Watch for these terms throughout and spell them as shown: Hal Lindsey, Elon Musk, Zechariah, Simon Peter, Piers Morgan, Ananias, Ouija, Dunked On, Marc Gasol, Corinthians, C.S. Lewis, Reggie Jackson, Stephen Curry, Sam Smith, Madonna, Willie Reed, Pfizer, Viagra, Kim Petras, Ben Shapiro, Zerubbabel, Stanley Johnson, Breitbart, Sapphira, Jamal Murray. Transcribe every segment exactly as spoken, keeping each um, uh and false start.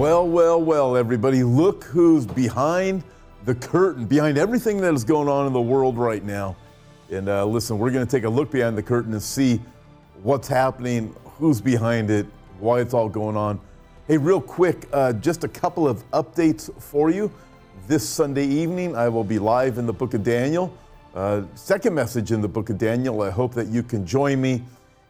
Well, well, well, everybody, look who's behind the curtain, behind everything that is going on in the world right now. And uh, listen, we're going to take a look behind the curtain and see what's happening, who's behind it, why it's all going on. Hey, real quick, uh, just a couple of updates for you. This Sunday evening, I will be live in the Book of Daniel. Uh, second message in the Book of Daniel. I hope that you can join me.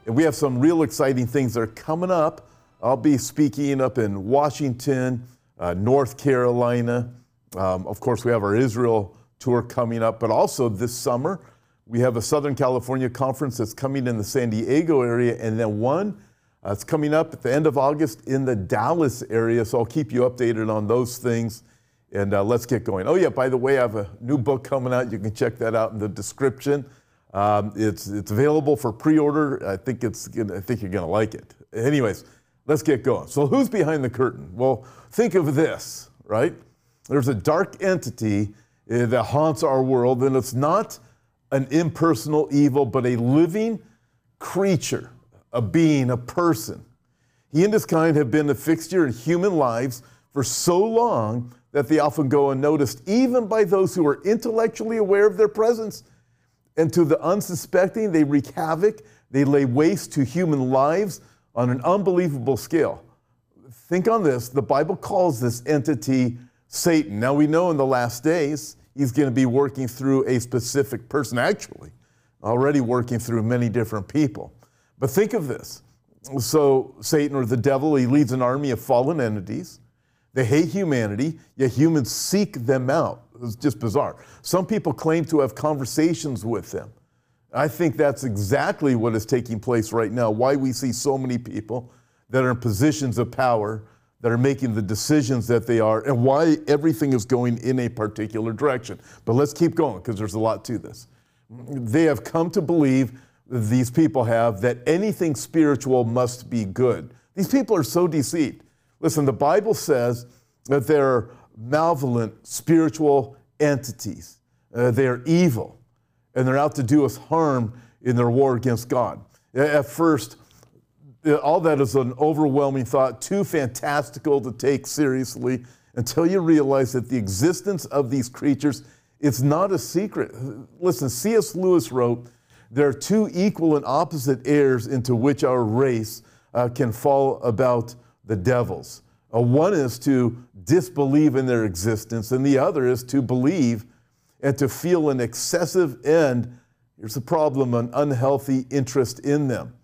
And we have some real exciting things that are coming up. I'll be speaking up in Washington, uh, North Carolina. Um, of course, we have our Israel tour coming up, but also this summer, we have a Southern California conference that's coming in the San Diego area, and then one that's uh, coming up at the end of August in the Dallas area. So I'll keep you updated on those things, and uh, let's get going. Oh yeah, by the way, I have a new book coming out. You can check that out in the description. Um, it's it's available for pre-order. I think it's gonna, I think you're gonna like it. Anyways, let's get going. So who's behind the curtain? Well, think of this, right? There's a dark entity that haunts our world, and it's not an impersonal evil, but a living creature, a being, a person. He and his kind have been a fixture in human lives for so long that they often go unnoticed, even by those who are intellectually aware of their presence. And to the unsuspecting, they wreak havoc. They lay waste to human lives on an unbelievable scale. Think on this. The Bible calls this entity Satan. Now we know in the last days, he's going to be working through a specific person, actually, already working through many different people. But think of this. So Satan, or the devil, he leads an army of fallen entities. They hate humanity, yet humans seek them out. It's just bizarre. Some people claim to have conversations with them. I think that's exactly what is taking place right now, why we see so many people that are in positions of power that are making the decisions that they are, and why everything is going in a particular direction. But let's keep going, because there's a lot to this. They have come to believe, these people have, that anything spiritual must be good. These people are so deceived. Listen, the Bible says that there are malevolent spiritual entities. Uh, they are evil, and they're out to do us harm in their war against God. At first, all that is an overwhelming thought, too fantastical to take seriously, until you realize that the existence of these creatures is not a secret. Listen, C S Lewis wrote, "There are two equal and opposite errors into which our race uh, can fall about the devils. Uh, one is to disbelieve in their existence, and the other is to believe and to feel an excessive and, here's the problem, an unhealthy interest in them."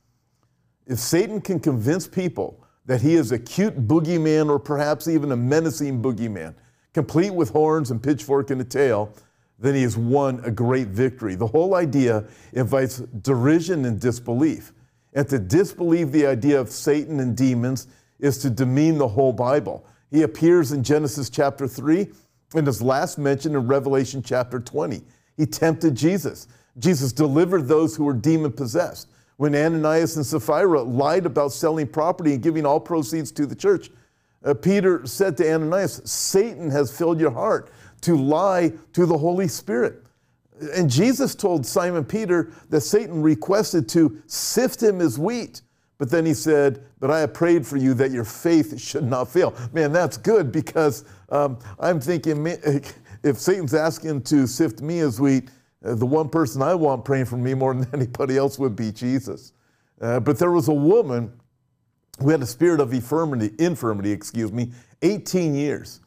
If Satan can convince people that he is a cute boogeyman, or perhaps even a menacing boogeyman, complete with horns and pitchfork and a tail, then he has won a great victory. The whole idea invites derision and disbelief. And to disbelieve the idea of Satan and demons is to demean the whole Bible. He appears in Genesis chapter three and is last mentioned in Revelation chapter twenty. He tempted Jesus. Jesus delivered those who were demon-possessed. When Ananias and Sapphira lied about selling property and giving all proceeds to the church, uh, Peter said to Ananias, "Satan has filled your heart to lie to the Holy Spirit." And Jesus told Simon Peter that Satan requested to sift him as wheat. But then he said, "But I have prayed for you that your faith should not fail." Man, that's good, because um, I'm thinking, if Satan's asking to sift me as wheat, uh, the one person I want praying for me more than anybody else would be Jesus. Uh, but there was a woman who had a spirit of infirmity, infirmity, excuse me, eighteen years,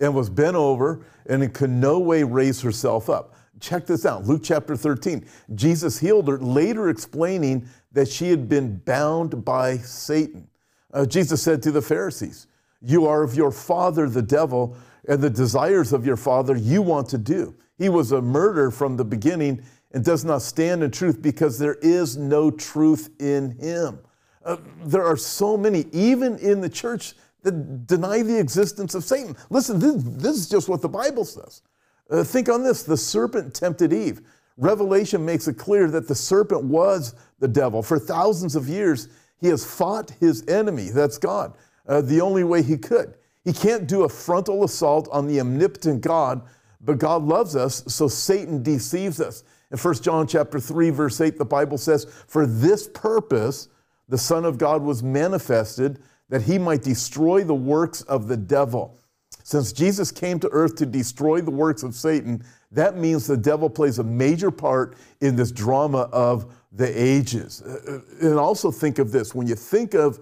and was bent over and could no way raise herself up. Check this out, Luke chapter thirteen. Jesus healed her, later explaining that she had been bound by Satan. Uh, Jesus said to the Pharisees, "You are of your father, the devil, and the desires of your father you want to do. He was a murderer from the beginning and does not stand in truth, because there is no truth in him." Uh, there are so many, even in the church, that deny the existence of Satan. Listen, this, this is just what the Bible says. Uh, think on this. The serpent tempted Eve. Revelation makes it clear that the serpent was the devil. For thousands of years, he has fought his enemy, that's God, uh, the only way he could. He can't do a frontal assault on the omnipotent God, but God loves us, so Satan deceives us. In First John chapter three, verse eight, the Bible says, "For this purpose the Son of God was manifested, that he might destroy the works of the devil. Since Jesus came to earth to destroy the works of Satan, that means the devil plays a major part in this drama of the ages. And also think of this, when you think of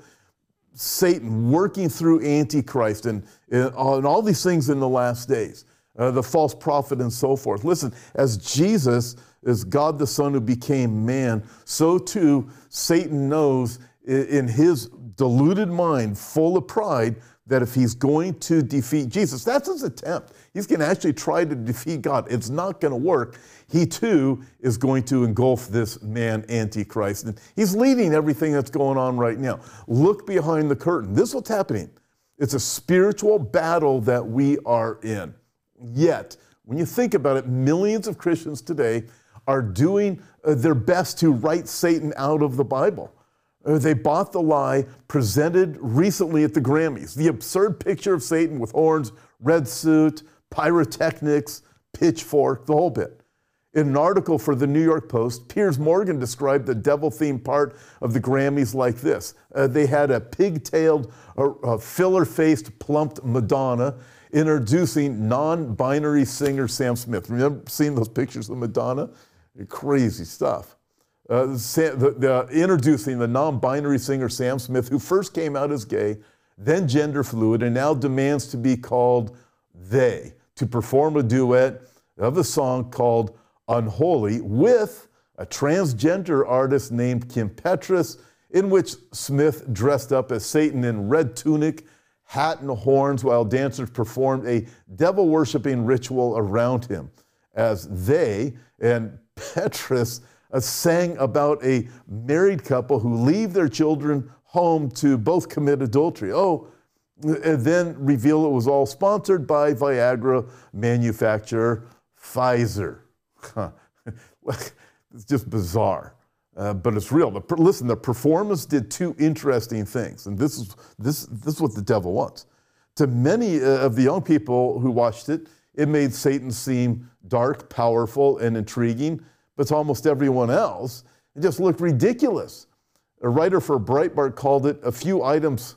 Satan working through Antichrist and, and all these things in the last days, uh, the false prophet and so forth. Listen, as Jesus is God the Son who became man, so too Satan knows in his deluded mind, full of pride, that if he's going to defeat Jesus, that's his attempt. He's going to actually try to defeat God. It's not going to work. He too is going to engulf this man, Antichrist. And he's leading everything that's going on right now. Look behind the curtain. This is what's happening. It's a spiritual battle that we are in. Yet, when you think about it, millions of Christians today are doing their best to write Satan out of the Bible. They bought the lie presented recently at the Grammys. The absurd picture of Satan with horns, red suit, pyrotechnics, pitchfork, the whole bit. In an article for the New York Post, Piers Morgan described the devil-themed part of the Grammys like this. Uh, they had a pigtailed, uh, filler-faced, plumped Madonna introducing non-binary singer Sam Smith. Remember seeing those pictures of Madonna? Crazy stuff. Uh, Sam, the, the, introducing the non-binary singer Sam Smith, who first came out as gay, then gender fluid, and now demands to be called they, to perform a duet of a song called Unholy with a transgender artist named Kim Petras, in which Smith dressed up as Satan in red tunic, hat and horns, while dancers performed a devil-worshipping ritual around him as they, and Petras sang about a married couple who leave their children home to both commit adultery. Oh, and then reveal it was all sponsored by Viagra manufacturer Pfizer. Huh. It's just bizarre, uh, but it's real. But listen, the performance did two interesting things, and this is this this is what the devil wants. To many of the young people who watched it, it made Satan seem dark, powerful, and intriguing. But to almost everyone else, it just looked ridiculous. A writer for Breitbart called it a few items,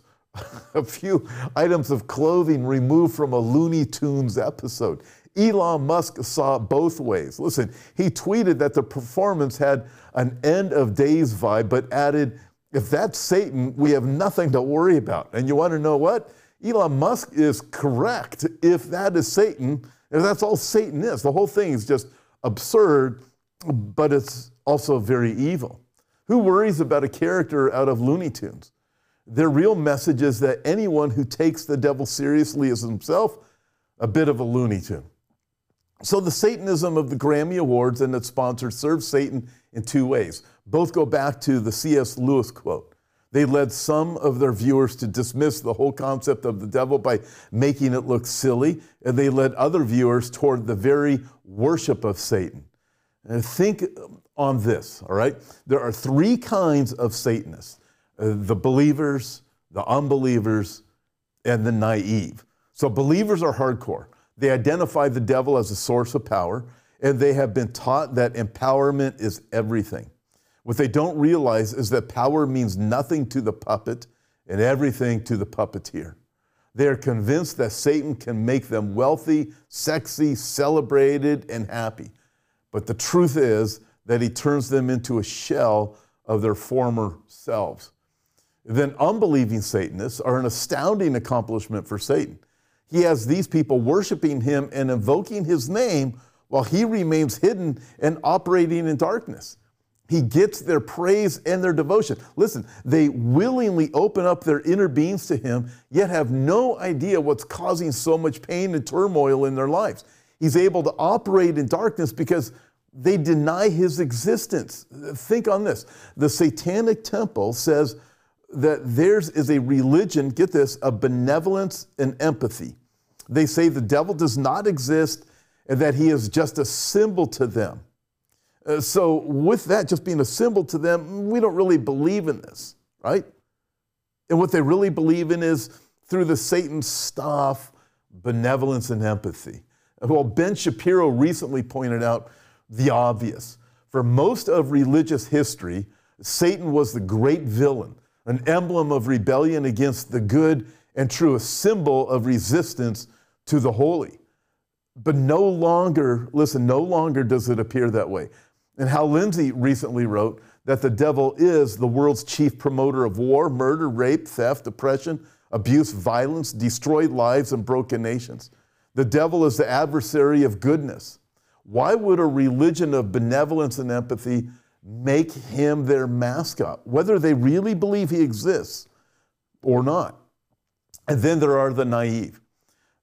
a few items of clothing removed from a Looney Tunes episode. Elon Musk saw it both ways. Listen, he tweeted that the performance had an end of days vibe, but added, if that's Satan, we have nothing to worry about. And you want to know what? Elon Musk is correct. If that is Satan, if that's all Satan is, the whole thing is just absurd, but it's also very evil. Who worries about a character out of Looney Tunes? Their real message is that anyone who takes the devil seriously is himself a bit of a Looney Tune. So the Satanism of the Grammy Awards and its sponsors serves Satan in two ways. Both go back to the C S Lewis quote. They led some of their viewers to dismiss the whole concept of the devil by making it look silly, and they led other viewers toward the very worship of Satan. And think on this, all right? There are three kinds of Satanists, uh, the believers, the unbelievers, and the naive. So believers are hardcore. They identify the devil as a source of power, and they have been taught that empowerment is everything. What they don't realize is that power means nothing to the puppet and everything to the puppeteer. They are convinced that Satan can make them wealthy, sexy, celebrated, and happy. But the truth is that he turns them into a shell of their former selves. Then unbelieving Satanists are an astounding accomplishment for Satan. He has these people worshiping him and invoking his name while he remains hidden and operating in darkness. He gets their praise and their devotion. Listen, they willingly open up their inner beings to him, yet have no idea what's causing so much pain and turmoil in their lives. He's able to operate in darkness because they deny his existence. Think on this. The Satanic Temple says that theirs is a religion, get this, of benevolence and empathy. They say the devil does not exist and that he is just a symbol to them. Uh, so with that just being a symbol to them, we don't really believe in this, right? And what they really believe in is, through the Satan stuff, benevolence and empathy. Well, Ben Shapiro recently pointed out the obvious. For most of religious history, Satan was the great villain, an emblem of rebellion against the good and true, a symbol of resistance to the holy. But no longer, listen, no longer does it appear that way. And Hal Lindsey recently wrote that the devil is the world's chief promoter of war, murder, rape, theft, oppression, abuse, violence, destroyed lives, and broken nations. The devil is the adversary of goodness. Why would a religion of benevolence and empathy make him their mascot, whether they really believe he exists or not? And then there are the naive.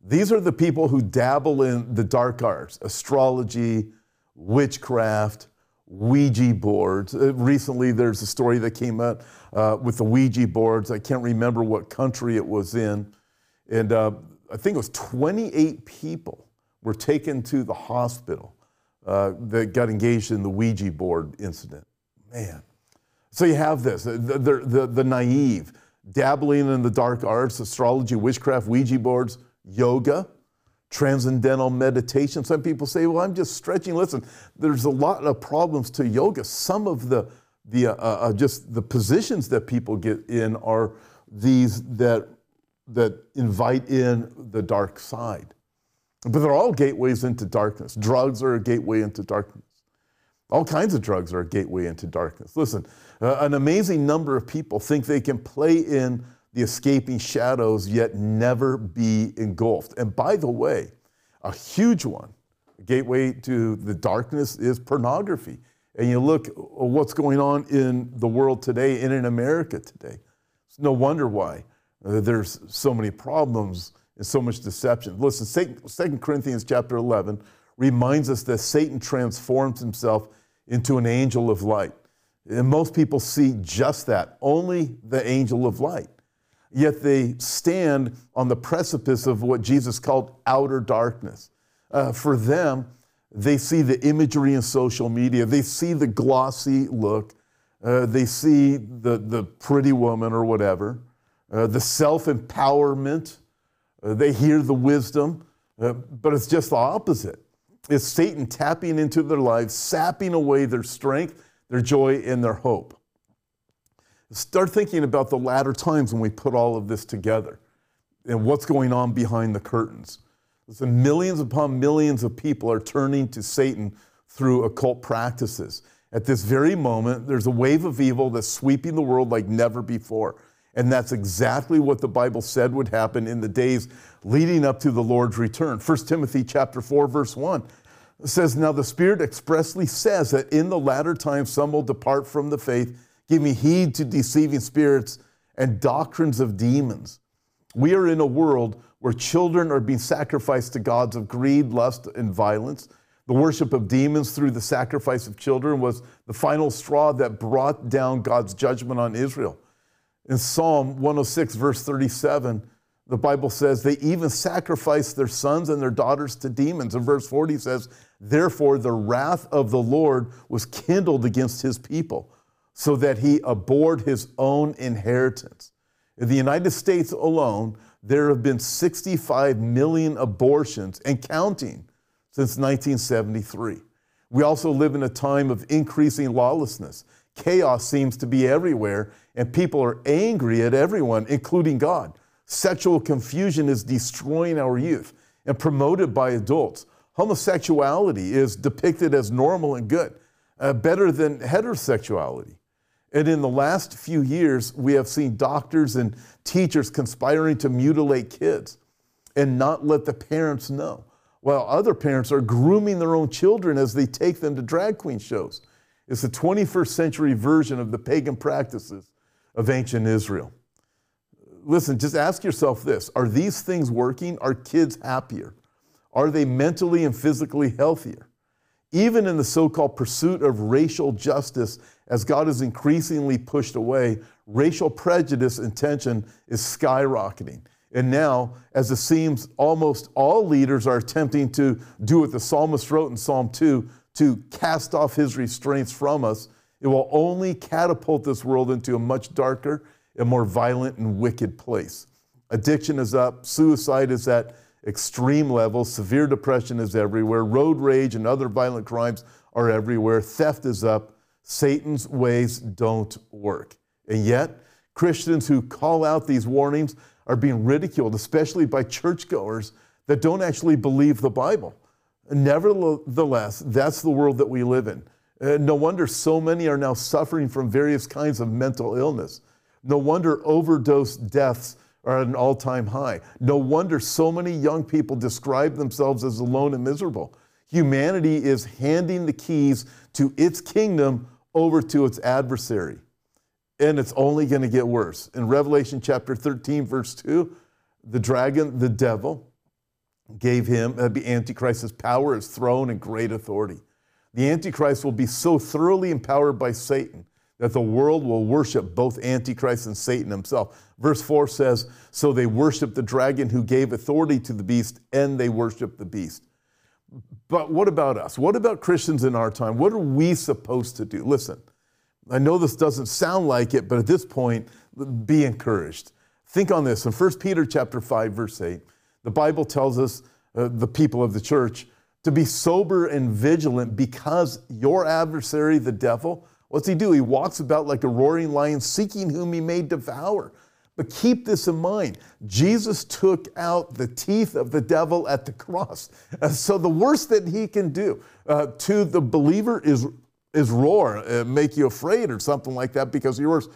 These are the people who dabble in the dark arts, astrology, witchcraft, Ouija boards. Uh, recently, there's a story that came out uh, with the Ouija boards. I can't remember what country it was in. And uh, I think it was twenty-eight people were taken to the hospital uh, that got engaged in the Ouija board incident. Man. So you have this, the, the, the, the naive, dabbling in the dark arts, astrology, witchcraft, Ouija boards, yoga, transcendental meditation. Some people say, well, I'm just stretching. Listen, there's a lot of problems to yoga. Some of the, the uh, uh, just the positions that people get in are these that, that invite in the dark side. But they're all gateways into darkness. Drugs are a gateway into darkness. All kinds of drugs are a gateway into darkness. Listen, uh, an amazing number of people think they can play in the escaping shadows, yet never be engulfed. And by the way, a huge one, a gateway to the darkness, is pornography. And you look at what's going on in the world today and in America today. It's no wonder why uh, there's so many problems and so much deception. Listen, Second Corinthians chapter eleven reminds us that Satan transforms himself into an angel of light. And most people see just that, only the angel of light. Yet they stand on the precipice of what Jesus called outer darkness. Uh, for them, they see the imagery in social media. They see the glossy look. Uh, they see the, the pretty woman or whatever, uh, the self-empowerment. Uh, they hear the wisdom, uh, but it's just the opposite. It's Satan tapping into their lives, sapping away their strength, their joy, and their hope. Start thinking about the latter times when we put all of this together and what's going on behind the curtains. Listen, millions upon millions of people are turning to Satan through occult practices. At this very moment, there's a wave of evil that's sweeping the world like never before. And that's exactly what the Bible said would happen in the days leading up to the Lord's return. First Timothy chapter four, verse one says, "Now the Spirit expressly says that in the latter times some will depart from the faith, giving heed to deceiving spirits and doctrines of demons." We are in a world where children are being sacrificed to gods of greed, lust, and violence. The worship of demons through the sacrifice of children was the final straw that brought down God's judgment on Israel. In Psalm one oh six, verse thirty-seven, the Bible says, "They even sacrificed their sons and their daughters to demons." And verse forty says, "Therefore the wrath of the Lord was kindled against his people, so that he abhorred his own inheritance." In the United States alone, there have been sixty-five million abortions and counting since nineteen seventy-three. We also live in a time of increasing lawlessness. Chaos seems to be everywhere, and people are angry at everyone, including God. Sexual confusion is destroying our youth and promoted by adults. Homosexuality is depicted as normal and good, uh, better than heterosexuality. And in the last few years, we have seen doctors and teachers conspiring to mutilate kids and not let the parents know, while other parents are grooming their own children as they take them to drag queen shows. It's the twenty-first century version of the pagan practices of ancient Israel. Listen, just ask yourself this. Are these things working? Are kids happier? Are they mentally and physically healthier? Even in the so-called pursuit of racial justice, as God is increasingly pushed away, racial prejudice and tension is skyrocketing. And now, as it seems, almost all leaders are attempting to do what the psalmist wrote in Psalm two, to cast off his restraints from us. It will only catapult this world into a much darker and more violent and wicked place. Addiction is up, suicide is at extreme levels, severe depression is everywhere, road rage and other violent crimes are everywhere, theft is up. Satan's ways don't work. And yet, Christians who call out these warnings are being ridiculed, especially by churchgoers that don't actually believe the Bible. Nevertheless, that's the world that we live in. Uh, no wonder so many are now suffering from various kinds of mental illness. No wonder overdose deaths are at an all-time high. No wonder so many young people describe themselves as alone and miserable. Humanity is handing the keys to its kingdom over to its adversary. And it's only going to get worse. In Revelation chapter thirteen, verse two, the dragon, the devil, gave him, that'd be Antichrist's power, his throne, and great authority. The Antichrist will be so thoroughly empowered by Satan that the world will worship both Antichrist and Satan himself. Verse four says, so they worshiped the dragon who gave authority to the beast, and they worshiped the beast. But what about us? What about Christians in our time? What are we supposed to do? Listen, I know this doesn't sound like it, but at this point, be encouraged. Think on this. In First Peter chapter five, verse eight, the Bible tells us, uh, the people of the church, to be sober and vigilant, because your adversary, the devil, what's he do? He walks about like a roaring lion, seeking whom he may devour. But keep this in mind. Jesus took out the teeth of the devil at the cross. And so the worst that he can do uh, to the believer is, is roar, uh, make you afraid or something like that, because yours,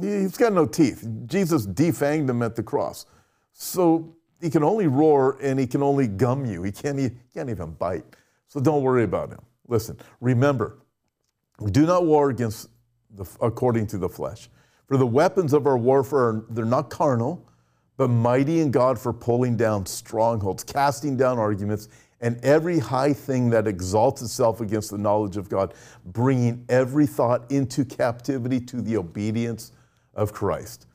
he's got no teeth. Jesus defanged him at the cross. So he can only roar and he can only gum you. He can't, he can't even bite. So don't worry about him. Listen, remember, we do not war against the, according to the flesh. For the weapons of our warfare, are, they're not carnal, but mighty in God for pulling down strongholds, casting down arguments, and every high thing that exalts itself against the knowledge of God, bringing every thought into captivity to the obedience of Christ.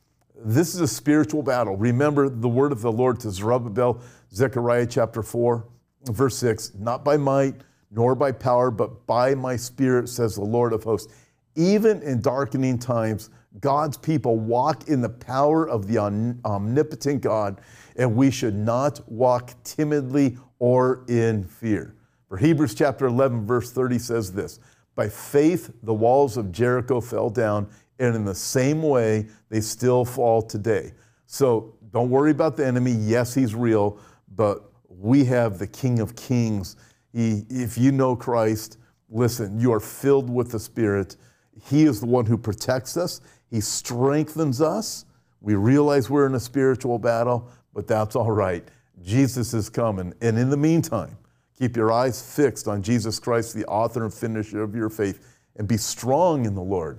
This is a spiritual battle. Remember the word of the Lord to Zerubbabel, Zechariah chapter four, verse six, not by might, nor by power, but by my spirit, says the Lord of hosts. Even in darkening times, God's people walk in the power of the omnipotent God, and we should not walk timidly or in fear. For Hebrews chapter eleven, verse thirty says this, by faith the walls of Jericho fell down, and in the same way they still fall today. So don't worry about the enemy. Yes, he's real, but we have the King of Kings. He, if you know Christ, listen, you are filled with the Spirit. He is the one who protects us. He strengthens us. We realize we're in a spiritual battle, but that's all right. Jesus is coming. And in the meantime, keep your eyes fixed on Jesus Christ, the author and finisher of your faith, and be strong in the Lord